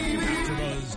AfterBuzz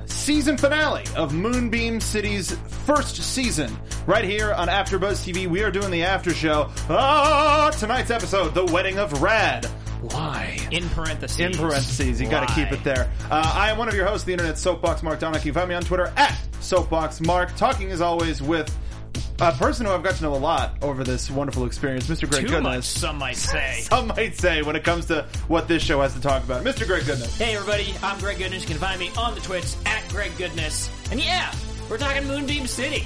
season finale of Moonbeam City's first season. Right here on AfterBuzz TV, we are doing the after show. Tonight's episode, The Wedding of Rad. Why? In parentheses. In parentheses. You got to keep it there. I am one of your hosts, the internet's SoapboxMarkDoneck. You can find me on Twitter at SoapboxMark. Talking, as always, with a person who I've got to know a lot over this wonderful experience, Mr. Greg Goodness. Too much, some might say. Some might say when it comes to what this show has to talk about. Mr. Greg Goodness. Hey, everybody. I'm Greg Goodness. You can find me on the Twitch, at Greg Goodness. And yeah, we're talking Moonbeam City.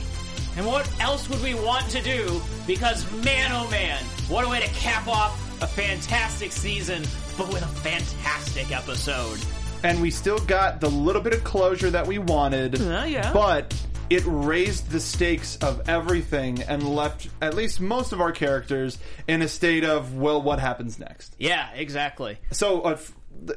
And what else would we want to do? Because, man, oh, man, what a way to cap off a fantastic season, but with a fantastic episode. And we still got the little bit of closure that we wanted. Yeah. But it raised the stakes of everything and left at least most of our characters in a state of, well, what happens next? Yeah, exactly. So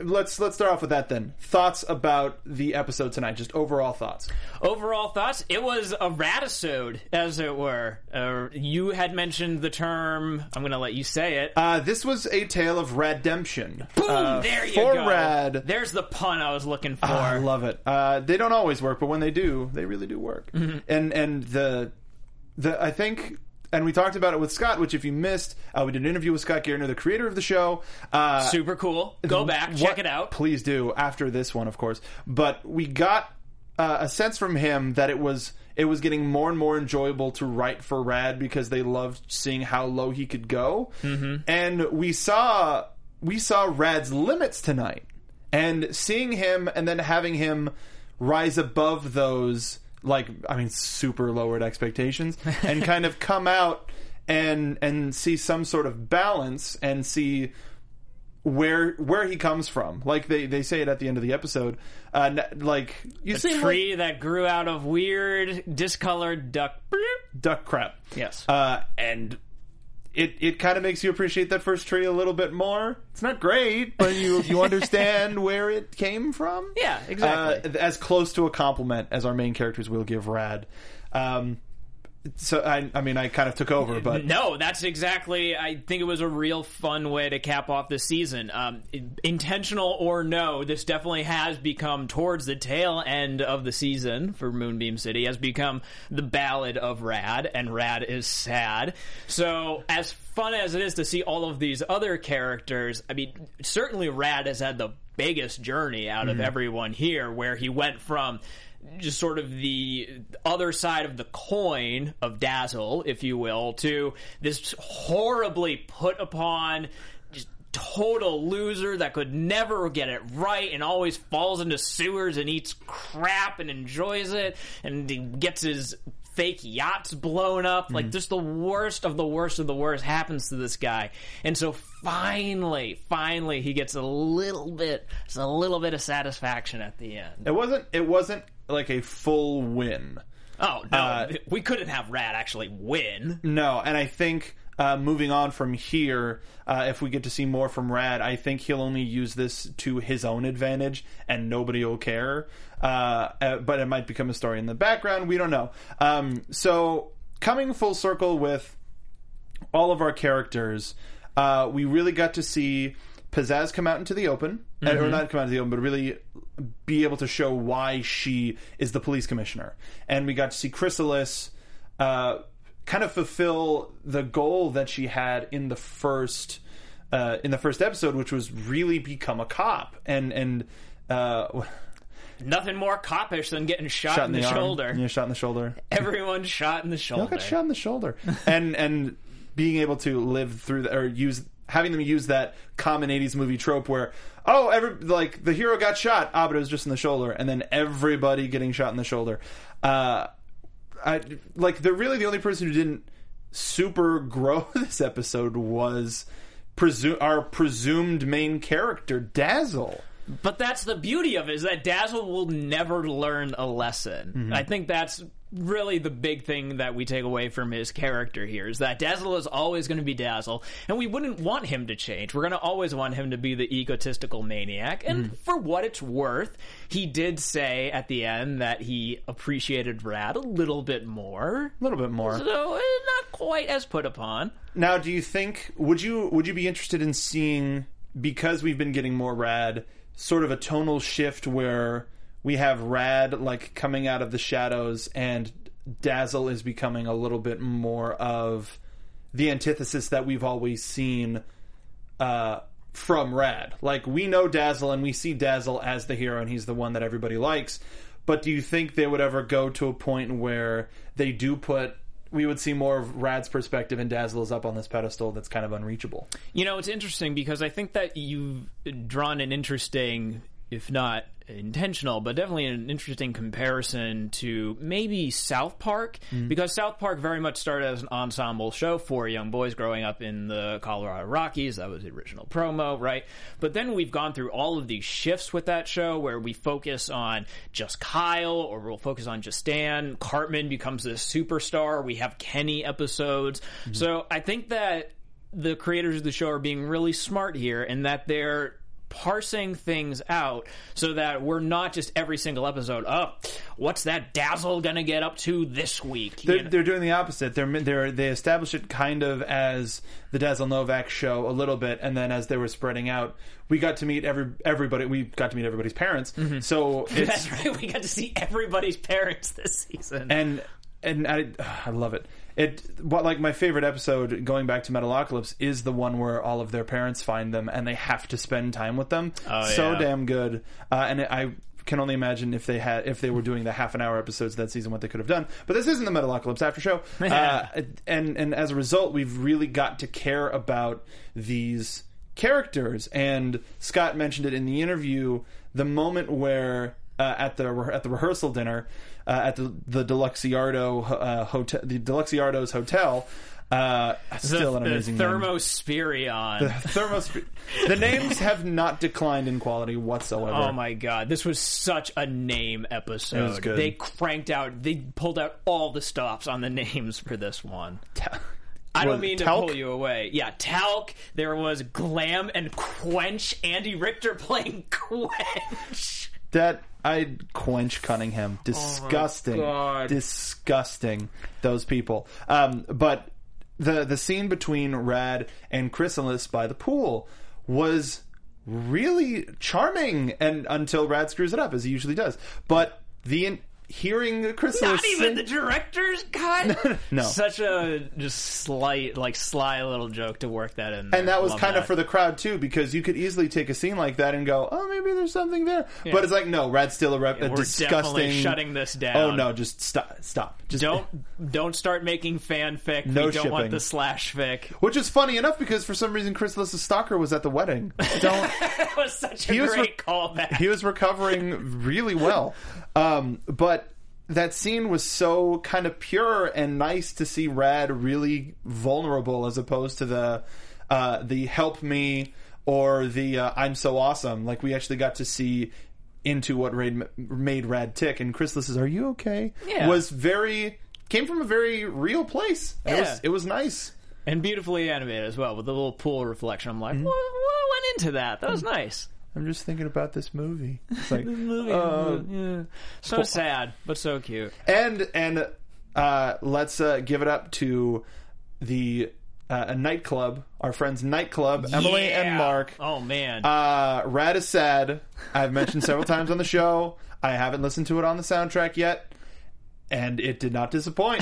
let's start off with that then. Thoughts about the episode tonight? Just overall thoughts. Overall thoughts? It was a radisode, as it were. You had mentioned the term. I'm going to let you say it. This was a tale of redemption. Boom! There you go. For Rad. There's the pun I was looking for. I love it. They don't always work, but when they do, they really do work. Mm-hmm. And I think. And we talked about it with Scott, which if you missed, we did an interview with Scott Gearner, the creator of the show. Super cool. Go back. Check it out. Please do. After this one, of course. But we got a sense from him that it was getting more and more enjoyable to write for Rad because they loved seeing how low he could go. Mm-hmm. And we saw Rad's limits tonight. And seeing him and then having him rise above those, super lowered expectations, and kind of come out and see some sort of balance and see where he comes from. Like, they say it at the end of the episode. A tree that grew out of weird, discolored duck crap. Yes. And It kind of makes you appreciate that first tree a little bit more. It's not great, but you understand where it came from. Yeah, exactly. As close to a compliment as our main characters will give Rad. So, I kind of took over, but no, that's exactly. I think it was a real fun way to cap off the season. Intentional or no, this definitely has become, towards the tail end of the season for Moonbeam City, has become the ballad of Rad, and Rad is sad. So, as fun as it is to see all of these other characters, I mean, certainly Rad has had the biggest journey out of everyone here, where he went from just sort of the other side of the coin of Dazzle, if you will, to this horribly put upon, just total loser that could never get it right and always falls into sewers and eats crap and enjoys it and gets his fake yachts blown up. Mm-hmm. Like, just the worst of the worst of the worst happens to this guy. And so finally he gets a little bit of satisfaction at the end. It wasn't like a full win. Oh, no. We couldn't have Rad actually win. No, and I think moving on from here, if we get to see more from Rad, I think he'll only use this to his own advantage and nobody will care. But it might become a story in the background. We don't know. So, coming full circle with all of our characters, we really got to see Pizzazz come out into the open. Mm-hmm. Or not come out into the open, but really be able to show why she is the police commissioner. And we got to see Chrysalis kind of fulfill the goal that she had in the first episode, which was really become a cop. And nothing more copish than getting shot in the shoulder. Yeah, shot in the shoulder. Everyone shot in the shoulder. Y'all got shot in the shoulder. And being able to live through that, or use having them use that common 80s movie trope where, oh, like the hero got shot, but it was just in the shoulder, and then everybody getting shot in the shoulder. Like, they're really the only person who didn't super grow this episode was our presumed main character, Dazzle. But that's the beauty of it, is that Dazzle will never learn a lesson. Mm-hmm. I think that's really the big thing that we take away from his character here, is that Dazzle is always going to be Dazzle, and we wouldn't want him to change. We're going to always want him to be the egotistical maniac, and for what it's worth, he did say at the end that he appreciated Rad a little bit more. A little bit more. So not quite as put upon. Now, do you think, would you be interested in seeing, because we've been getting more Rad, sort of a tonal shift where we have Rad like coming out of the shadows and Dazzle is becoming a little bit more of the antithesis that we've always seen from Rad. Like, we know Dazzle and we see Dazzle as the hero and he's the one that everybody likes, but do you think they would ever go to a point where they do put... we would see more of Rad's perspective and Dazzle is up on this pedestal that's kind of unreachable? You know, it's interesting because I think that you've drawn an interesting, if not intentional, but definitely an interesting comparison to maybe South Park, because South Park very much started as an ensemble show for young boys growing up in the Colorado Rockies. That was the original promo, right? But then we've gone through all of these shifts with that show where we focus on just Kyle, or we'll focus on just Stan. Cartman becomes this superstar. We have Kenny episodes. So I think that the creators of the show are being really smart here, and that they're parsing things out so that we're not just every single episode, what's that Dazzle gonna get up to this week? They're doing the opposite. They establish it kind of as the Dazzle Novak show a little bit, and then as they were spreading out, we got to meet everybody. We got to meet everybody's parents. So that's right. We got to see everybody's parents this season, and I love it. Like my favorite episode, going back to Metalocalypse, is the one where all of their parents find them and they have to spend time with them. So damn good. And I can only imagine if they were doing the half an hour episodes that season, what they could have done. But this isn't the Metalocalypse after show. And as a result, we've really got to care about these characters. And Scott mentioned it in the interview, the moment where at the rehearsal dinner, at the Deluxiardo hotel, the Deluxiardo's hotel, still an amazing Thermosperion. Name. The names have not declined in quality whatsoever. Oh my god, this was such a name episode. It was good. They pulled out all the stops on the names for this one. I don't mean Talc? To pull you away. Yeah, Talc. There was Glam and Quench. Andy Richter playing Quench. I'd Quench Cunningham. Disgusting. Oh, disgusting. Those people. But the scene between Rad and Chrysalis by the pool was really charming, and until Rad screws it up, as he usually does. But hearing Chrysalis, not even the director's cut. No, such a just slight, like sly little joke to work that in there. And that was kind of for the crowd too, because you could easily take a scene like that and go, "Oh, maybe there's something there." Yeah. But it's like, no, Rad's still a disgusting. We're definitely shutting this down. Oh no, just stop. Just don't start making fanfic. No, we don't shipping. Want the slashfic. Which is funny enough because for some reason Chrysalis' stalker was at the wedding. Don't. That was such a great callback. He was recovering really well. But that scene was so kind of pure and nice to see Rad really vulnerable, as opposed to the help me or the I'm so awesome. Like, we actually got to see into what made Rad tick. And Chrysalis' "Are you okay?" Yeah. came from a very real place. Yeah. It was nice. And beautifully animated as well, with the little pool reflection. I'm like, what went into that? That was nice. I'm just thinking about this movie. It's like, yeah. So sad, but so cute. And let's give it up to the Nightclub, our friends Nightclub, Emily and Mark. Oh, man. Rad is sad. I've mentioned several times on the show. I haven't listened to it on the soundtrack yet, and it did not disappoint.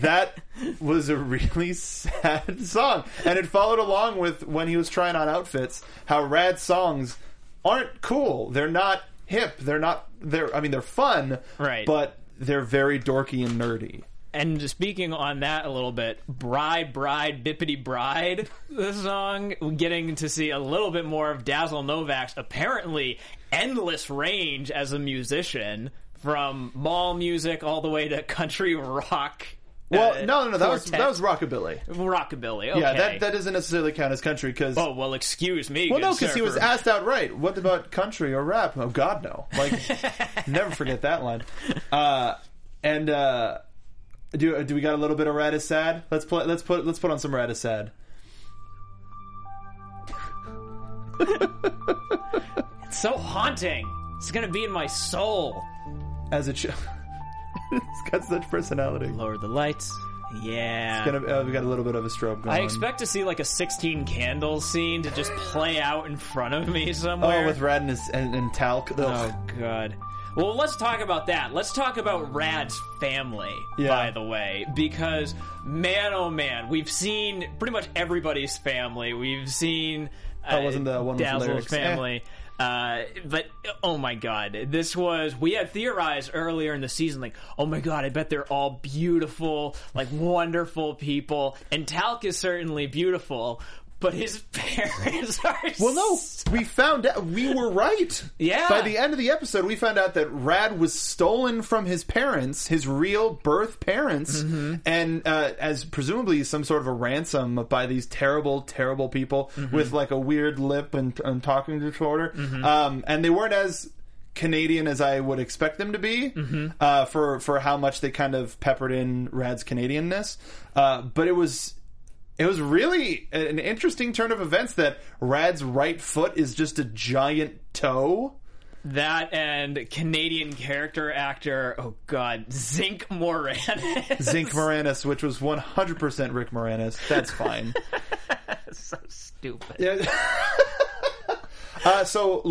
That was a really sad song. And it followed along with, when he was trying on outfits, how Rad songs aren't cool. They're not hip. They're not... they're fun. Right. But they're very dorky and nerdy. And speaking on that a little bit, Bride, Bippity Bride, the song, getting to see a little bit more of Dazzle Novak's apparently endless range as a musician, from mall music all the way to country rock. Well, no, that was rockabilly. Rockabilly, okay. Yeah, that doesn't necessarily count as country because... Oh, well, excuse me, well, no, because he was asked outright, what about country or rap? Oh, God, no. Like, never forget that line. Do we got a little bit of Rad Is Sad? Let's put on some Rad Is Sad. It's so haunting. It's gonna be in my soul. As it should. It's got such personality. Lower the lights. Yeah. We got a little bit of a strobe going. I expect to see like a 16 candle scene to just play out in front of me somewhere. Oh, with Radness and Talc. Ugh. Oh, God. Well, let's talk about that. Let's talk about Rad's family, by the way, because, man, oh, man, we've seen pretty much everybody's family. We've seen Dazzle's family. But, oh, my God, we had theorized earlier in the season, like, oh, my God, I bet they're all beautiful, like, wonderful people. And Talc is certainly beautiful. But his parents are... Well, no, we found out... We were right. Yeah. By the end of the episode, we found out that Rad was stolen from his parents, his real birth parents, and as presumably some sort of a ransom by these terrible, terrible people with, like, a weird lip and talking disorder. And they weren't as Canadian as I would expect them to be for how much they kind of peppered in Rad's Canadian-ness. But it was really an interesting turn of events that Rad's right foot is just a giant toe. That and Canadian character actor, oh God, Zinc Moranis. Zinc Moranis, which was 100% Rick Moranis. That's fine. So stupid. Yeah. So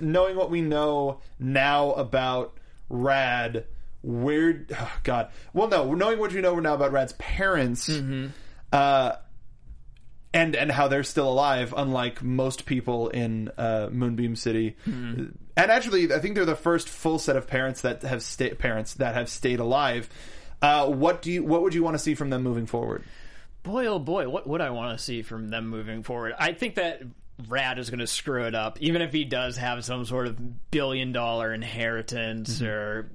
knowing what we know now about Rad, knowing what we know now about Rad's parents... and how they're still alive, unlike most people in Moonbeam City. And actually, I think they're the first full set of parents that have stayed alive. What would you want to see from them moving forward? Boy, oh boy, what would I want to see from them moving forward? I think that Rad is going to screw it up, even if he does have some sort of billion-dollar inheritance or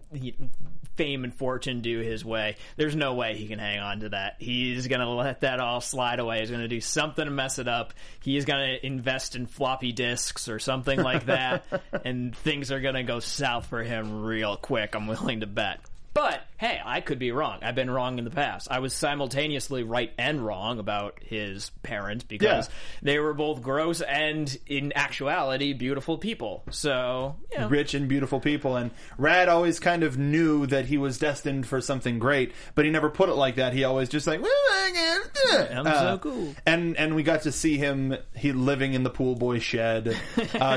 fame and fortune do his way. There's no way he can hang on to that. He's going to let that all slide away. He's going to do something to mess it up. He's going to invest in floppy disks or something like that, and things are going to go south for him real quick, I'm willing to bet. But, hey, I could be wrong. I've been wrong in the past. I was simultaneously right and wrong about his parents because they were both gross and, in actuality, beautiful people. So, rich and beautiful people. And Rad always kind of knew that he was destined for something great, but he never put it like that. He always just like, I'm so cool. And we got to see him living in the pool boy shed,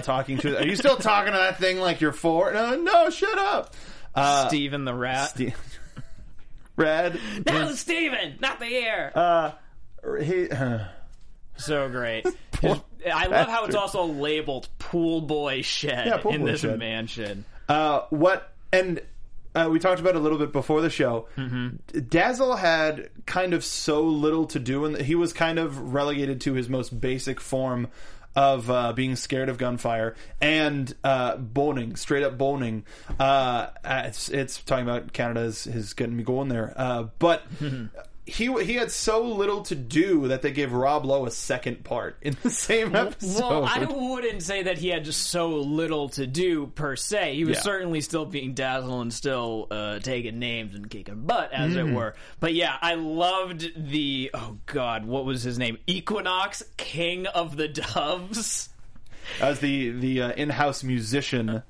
talking to... Are you still talking to that thing like you're four? No, shut up. Steven the rat. Rad. No, Steven! Not the air! So great. I love how it's also labeled pool boy shed in this mansion. We talked about it a little bit before the show. Dazzle had kind of so little to do, and he was kind of relegated to his most basic form of being scared of gunfire and boning, straight up boning. It's talking about Canada's his getting me going there. But he had so little to do that they gave Rob Lowe a second part in the same episode. Well, I wouldn't say that he had just so little to do per se. He was certainly still being Dazzle and still taking names and kicking butt, as it were. But yeah, I loved the, oh God, what was his name? Equinox, King of the Doves. That was the in-house musician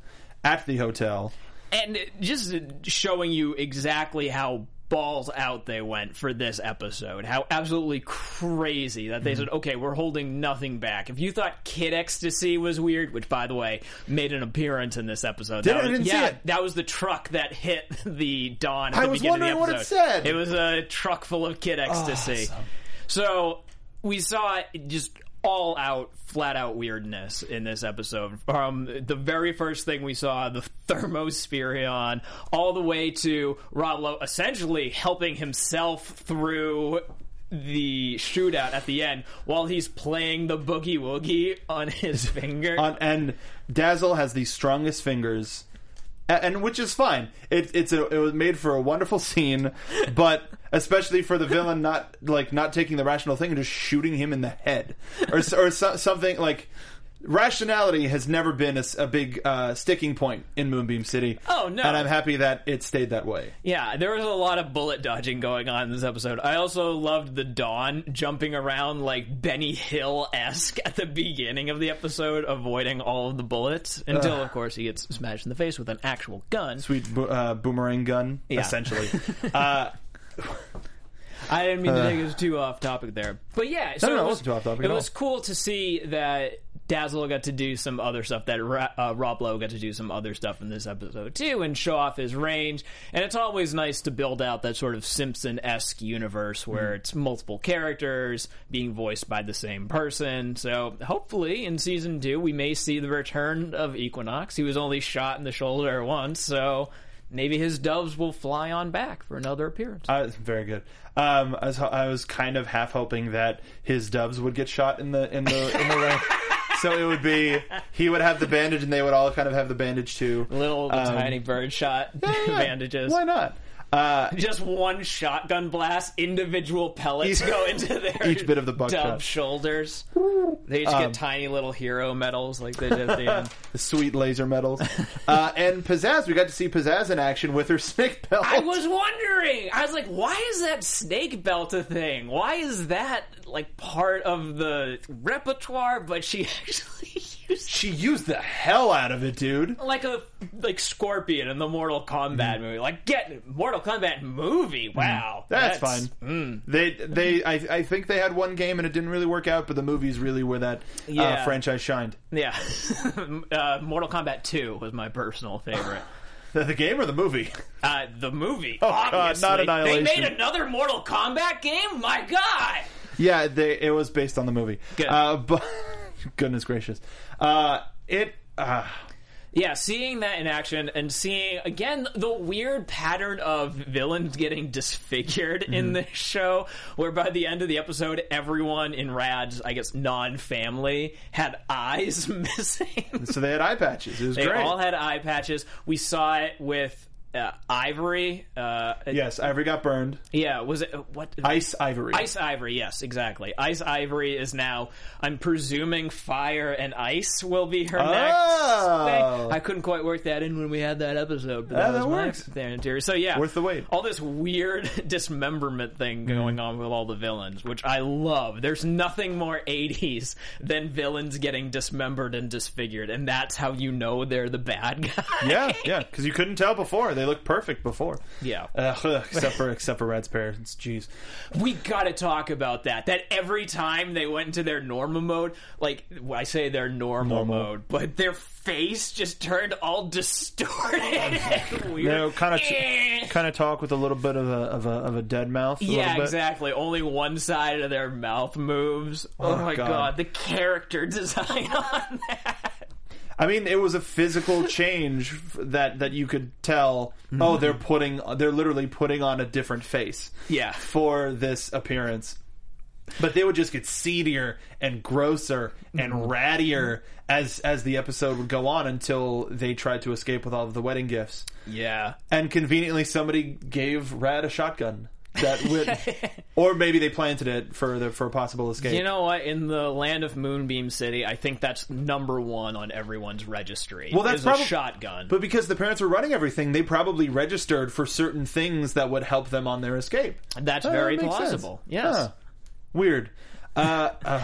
at the hotel. And just showing you exactly how balls out they went for this episode. How absolutely crazy that they said, okay, we're holding nothing back. If you thought Kid Ecstasy was weird, which, by the way, made an appearance in this episode. That was the truck that hit the Dawn at the beginning of the episode. I was wondering what it said. It was a truck full of Kid Ecstasy. Awesome. So we saw just all out, flat out weirdness in this episode. From the very first thing we saw, the Thermosphereon, all the way to Rolo essentially helping himself through the shootout at the end while he's playing the boogie woogie on his finger. And Dazzle has the strongest fingers, and which is fine. It was made for a wonderful scene, but especially for the villain not taking the rational thing and just shooting him in the head or something like. Rationality has never been a big sticking point in Moonbeam City. Oh, no. And I'm happy that it stayed that way. Yeah, there was a lot of bullet dodging going on in this episode. I also loved the Dawn jumping around like Benny Hill-esque at the beginning of the episode, avoiding all of the bullets until, of course, he gets smashed in the face with an actual gun. Sweet boomerang gun, yeah. Essentially. I didn't mean to think it was too off topic there. But yeah, so it wasn't too off topic at all. It was cool to see that Dazzle got to do some other stuff, that Rolo got to do some other stuff in this episode too, and show off his range. And it's always nice to build out that sort of Simpson-esque universe where it's multiple characters being voiced by the same person. So hopefully in season 2 we may see the return of Equinox. He was only shot in the shoulder once, so maybe his doves will fly on back for another appearance. Very good. I was kind of half hoping that his doves would get shot in the leg. So it would be, he would have the bandage and they would all kind of have the bandage too. Little tiny birdshot bandages. Why not? Just one shotgun blast, individual pellets go into their each bit of the dove shoulders. They each get tiny little hero medals like they did at the end. The sweet laser medals. And Pizzazz, we got to see Pizzazz in action with her snake belt. I was wondering! I was like, why is that snake belt a thing? Why is that like part of the repertoire? But she actually She used the hell out of it, dude. Like Scorpion in the Mortal Kombat movie. Like, Mortal Kombat movie. Wow, that's fine. They I think they had one game and it didn't really work out, but the movies really were that franchise shined. Yeah, Mortal Kombat 2 was my personal favorite. The game or the movie? The movie. Oh, obviously. Not Annihilation. They made another Mortal Kombat game. My God. Yeah, it was based on the movie. Good. But goodness gracious. Yeah, seeing that in action and seeing, again, the weird pattern of villains getting disfigured in this show, where by the end of the episode, everyone in Rad's, I guess, non-family had eyes missing. So they had eye patches. It was great. They all had eye patches. We saw it with Ivory. Yes, Ivory got burned. Yeah, was it what? Ice Ivory. Ice Ivory, yes, exactly. Ice Ivory is now, I'm presuming fire and ice will be her next thing. I couldn't quite work that in when we had that episode, but that works. There interior. So yeah, worth the wait. All this weird dismemberment thing going on with all the villains, which I love. There's nothing more 80s than villains getting dismembered and disfigured, and that's how you know they're the bad guy. Yeah, because you couldn't tell before. They looked perfect before. Yeah. Except for Rad's parents. Jeez. We gotta talk about that. That every time they went into their normal mode, like, I say their normal mode, but their face just turned all distorted and weird. You know, kind of talk with a little bit of a dead mouth. Yeah, exactly. Only one side of their mouth moves. Oh my God. The character design on that. I mean, it was a physical change that you could tell. Oh, they're literally putting on a different face. Yeah. For this appearance, but they would just get seedier and grosser and rattier as the episode would go on until they tried to escape with all of the wedding gifts. Yeah. And conveniently, somebody gave Rad a shotgun. That would, or maybe they planted it for a possible escape. You know what? In the land of Moonbeam City, I think that's number one on everyone's registry. Well, that's a shotgun. But because the parents were running everything, they probably registered for certain things that would help them on their escape. That's very plausible. Sense. Yes. Huh. Weird. I'm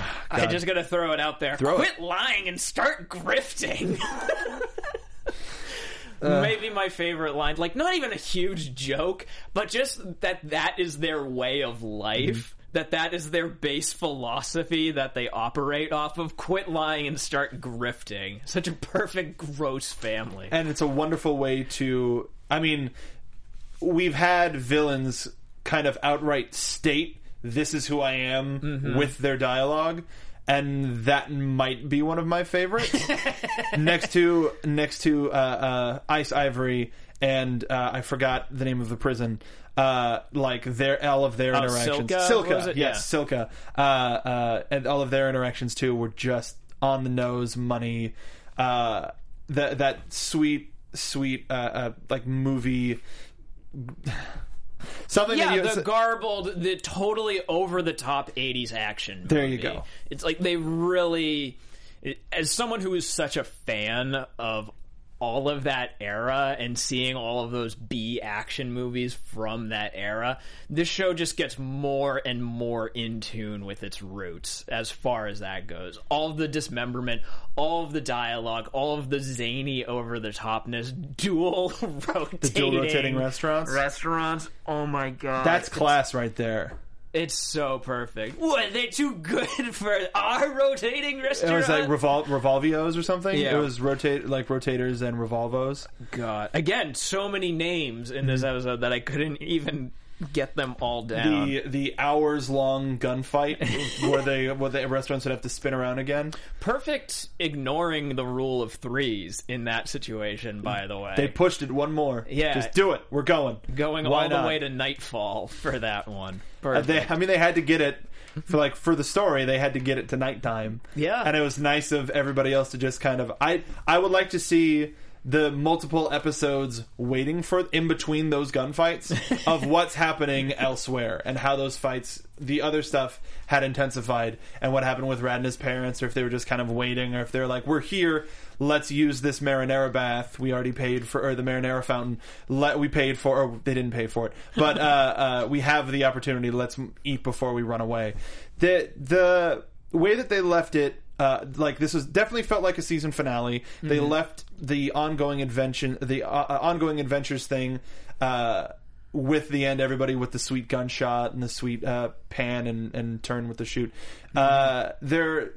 just gonna throw it out there. Quit lying and start grifting. Maybe my favorite line, like not even a huge joke, but just that is their way of life, that is their base philosophy that they operate off of. Quit lying and start grifting. Such a perfect, gross family. And it's a wonderful way to, I mean, we've had villains kind of outright state, this is who I am, with their dialogue. and that might be one of my favorites. next to Ice Ivory and I forgot the name of the prison. All of their interactions. Silka. Yes, yeah. Silka. And all of their interactions too were just on the nose money. That sweet like movie. Something garbled, the totally over the top 80s action movie. There you go. It's like they really, as someone who is such a fan of all of that era and seeing all of those B action movies from that era, this show just gets more and more in tune with its roots as far as that goes. All of the dismemberment, all of the dialogue, all of the zany over-the-topness, dual rotating restaurants. Oh my god, that's class right there. It's so perfect. What, they too good for our rotating restaurant? It was like Revolvios or something? Yeah. It was rotators and Revolvos. God. Again, so many names in this episode that I couldn't even get them all down. The hours-long gunfight where the restaurants would have to spin around again. Perfect ignoring the rule of threes in that situation, by the way. They pushed it one more. Yeah. Just do it. We're going. Why not? The way to nightfall for that one. They had to get it for the story. They had to get it to nighttime. Yeah, and it was nice of everybody else to just kind of. I would like to see the multiple episodes waiting for in between those gunfights of what's happening elsewhere and how those fights, the other stuff, had intensified and what happened with Radna's parents, or if they were just kind of waiting, or if they're like, we're here. Let's use this marinara bath we already paid for, or the marinara fountain we paid for, or they didn't pay for it. But we have the opportunity. Let's eat before we run away. The way that they left it, this was definitely felt like a season finale. Mm-hmm. They left the ongoing adventures thing with the end. Everybody with the sweet gunshot and the sweet pan and turn with the shoot.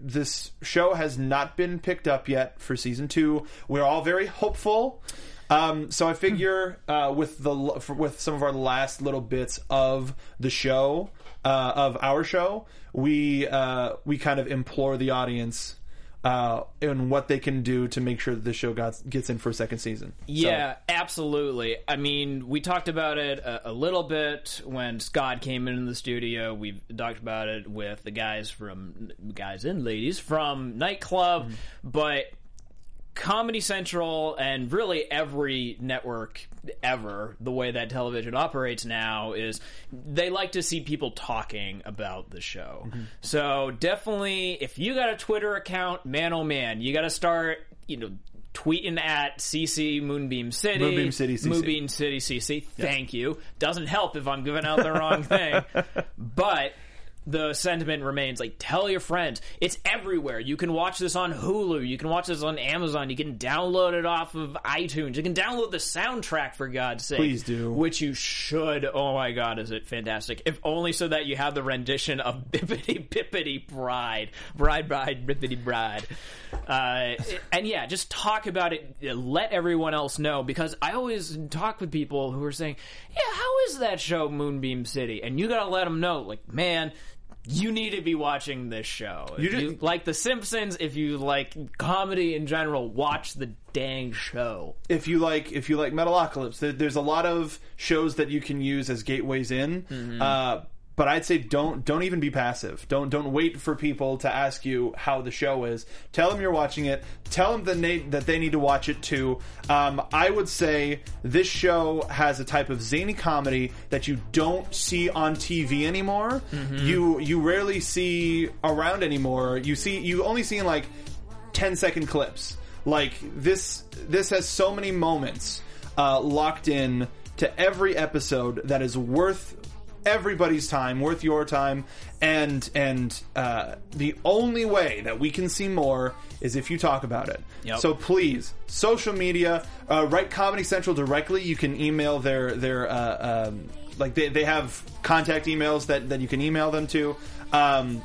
This show has not been picked up yet for season 2. We're all very hopeful. So I figure with some of our last little bits of the show, of our show, we kind of implore the audience and what they can do to make sure that the show gets in for a second season. Yeah, so. Absolutely. I mean, we talked about it a little bit when Scott came into the studio. We've talked about it with the guys and ladies from Nightclub, but Comedy Central and really every network ever, the way that television operates now is they like to see people talking about the show. Mm-hmm. So definitely, if you got a Twitter account, man oh man, you got to start, tweeting at CC Moonbeam City CC. Thank you. Doesn't help if I'm giving out the wrong thing, but the sentiment remains, tell your friends. It's everywhere. You can watch this on Hulu. You can watch this on Amazon. You can download it off of iTunes. You can download the soundtrack, for God's sake. Please do. Which you should. Oh, my God, is it fantastic. If only so that you have the rendition of Bippity Bride. Bippity Bride. And, yeah, just talk about it. Let everyone else know. Because I always talk with people who are saying, yeah, how is that show Moonbeam City? And you got to let them know, man, you need to be watching this show. If you like The Simpsons, if you like comedy in general, watch the dang show. If you like Metalocalypse, there's a lot of shows that you can use as gateways in. Mm-hmm. But I'd say don't even be passive. Don't wait for people to ask you how the show is. Tell them you're watching it. Tell them that they need to watch it too. I would say this show has a type of zany comedy that you don't see on TV anymore. Mm-hmm. You rarely see around anymore. You only see in 10-second clips. This has so many moments locked in to every episode that is worth everybody's time, worth your time, and the only way that we can see more is if you talk about it. Yep. So please, social media, write Comedy Central directly. You can email their they have contact emails that you can email them to. Tag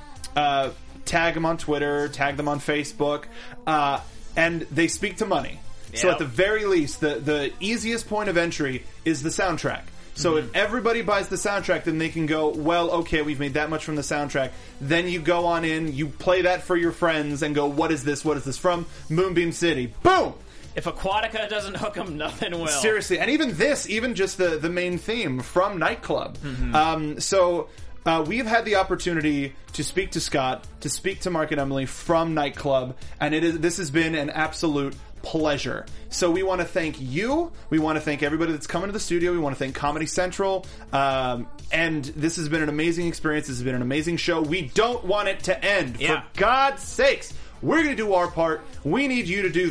them on Twitter, tag them on Facebook, and they speak to money. Yep. So at the very least, the easiest point of entry is the soundtrack. So if everybody buys the soundtrack, then they can go, well, okay, we've made that much from the soundtrack. Then you go on in, you play that for your friends and go, what is this? What is this from? Moonbeam City. Boom! If Aquatica doesn't hook them, nothing will. Seriously. And even this, even just the main theme from Nightclub. Mm-hmm. We've had the opportunity to speak to Scott, to speak to Mark and Emily from Nightclub, and this has been an absolute pleasure. So we want to thank you. We want to thank everybody that's coming to the studio. We want to thank Comedy Central. And this has been an amazing experience. This has been an amazing show. We don't want it to end. Yeah. For God's sakes. We're going to do our part. We need you to do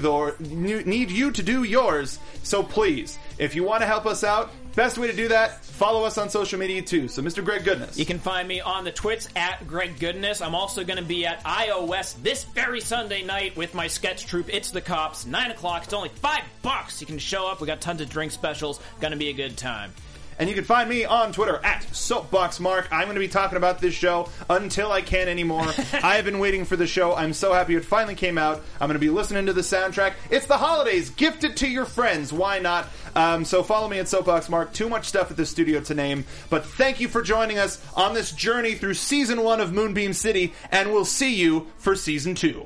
yours. So please, if you want to help us out, best way to do that, follow us on social media too. So Mr. Greg Goodness. You can find me on the Twits at Greg Goodness. I'm also going to be at IOS this very Sunday night with my sketch troupe, It's the Cops, 9 o'clock. It's only $5. You can show up. We got tons of drink specials. Going to be a good time. And you can find me on Twitter at SoapboxMark. I'm going to be talking about this show until I can't anymore. I have been waiting for the show. I'm so happy it finally came out. I'm going to be listening to the soundtrack. It's the holidays. Gift it to your friends. Why not? So follow me at SoapboxMark. Too much stuff at the studio to name. But thank you for joining us on this journey through Season 1 of Moonbeam City. And we'll see you for Season 2.